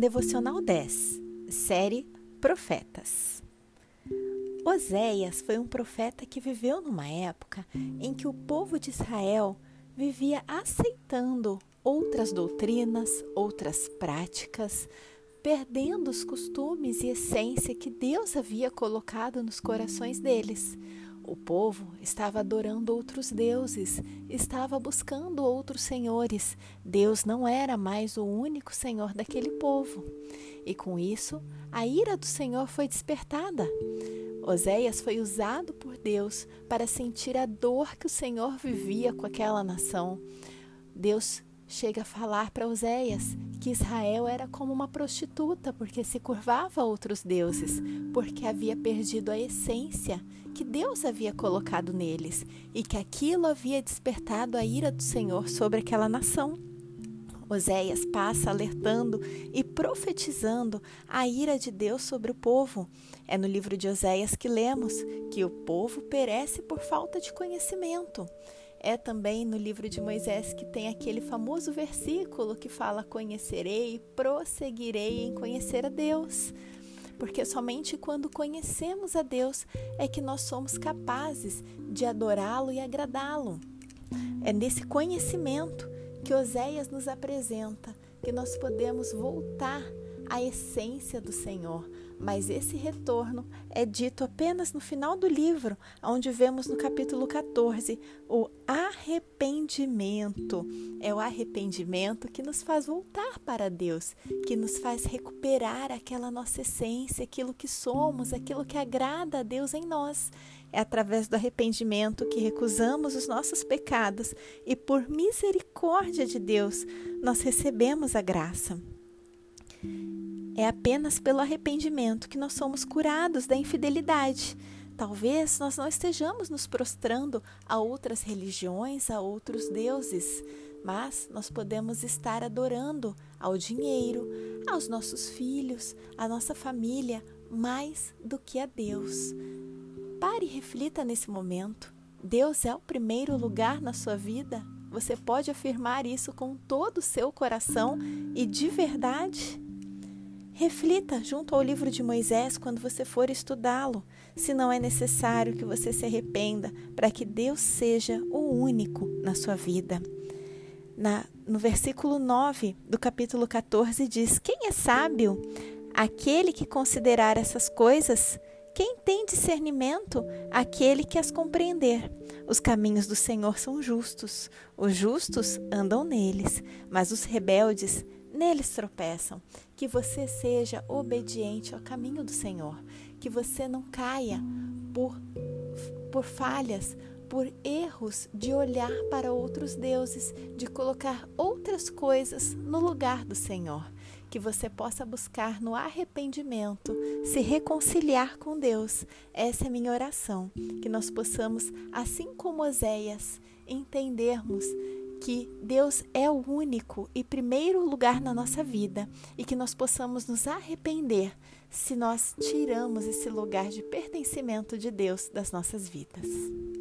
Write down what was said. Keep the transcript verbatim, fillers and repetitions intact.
Devocional dez, Série Profetas. Oséias foi um profeta que viveu numa época em que o povo de Israel vivia aceitando outras doutrinas, outras práticas, perdendo os costumes e essência que Deus havia colocado nos corações deles. O povo estava adorando outros deuses, estava buscando outros senhores. Deus não era mais o único Senhor daquele povo. E com isso, a ira do Senhor foi despertada. Oséias foi usado por Deus para sentir a dor que o Senhor vivia com aquela nação. Deus chega a falar para Oséias que Israel era como uma prostituta, porque se curvava a outros deuses, porque havia perdido a essência que Deus havia colocado neles e que aquilo havia despertado a ira do Senhor sobre aquela nação. Oséias passa alertando e profetizando a ira de Deus sobre o povo. É no livro de Oséias que lemos que o povo perece por falta de conhecimento. É também no livro de Moisés que tem aquele famoso versículo que fala: conhecerei e prosseguirei em conhecer a Deus. Porque somente quando conhecemos a Deus é que nós somos capazes de adorá-lo e agradá-lo. É nesse conhecimento que Oséias nos apresenta que nós podemos voltar à essência do Senhor. Mas esse retorno é dito apenas no final do livro, onde vemos no capítulo quatorze o arrependimento. É o arrependimento que nos faz voltar para Deus, que nos faz recuperar aquela nossa essência, aquilo que somos, aquilo que agrada a Deus em nós. É através do arrependimento que recusamos os nossos pecados e, por misericórdia de Deus, nós recebemos a graça. É apenas pelo arrependimento que nós somos curados da infidelidade. Talvez nós não estejamos nos prostrando a outras religiões, a outros deuses, mas nós podemos estar adorando ao dinheiro, aos nossos filhos, à nossa família, mais do que a Deus. Pare e reflita nesse momento. Deus é o primeiro lugar na sua vida? Você pode afirmar isso com todo o seu coração e de verdade? Reflita junto ao livro de Moisés quando você for estudá-lo, se não é necessário que você se arrependa para que Deus seja o único na sua vida. Na, no versículo nove do capítulo quatorze diz: quem é sábio? Aquele que considerar essas coisas. Quem tem discernimento? Aquele que as compreender. Os caminhos do Senhor são justos, os justos andam neles, mas os rebeldes neles tropeçam. Que você seja obediente ao caminho do Senhor, que você não caia por, por falhas, por erros de olhar para outros deuses, de colocar outras coisas no lugar do Senhor, que você possa buscar no arrependimento, se reconciliar com Deus. Essa é a minha oração, que nós possamos, assim como Oséias, entendermos que Deus é o único e primeiro lugar na nossa vida e que nós possamos nos arrepender se nós tiramos esse lugar de pertencimento de Deus das nossas vidas.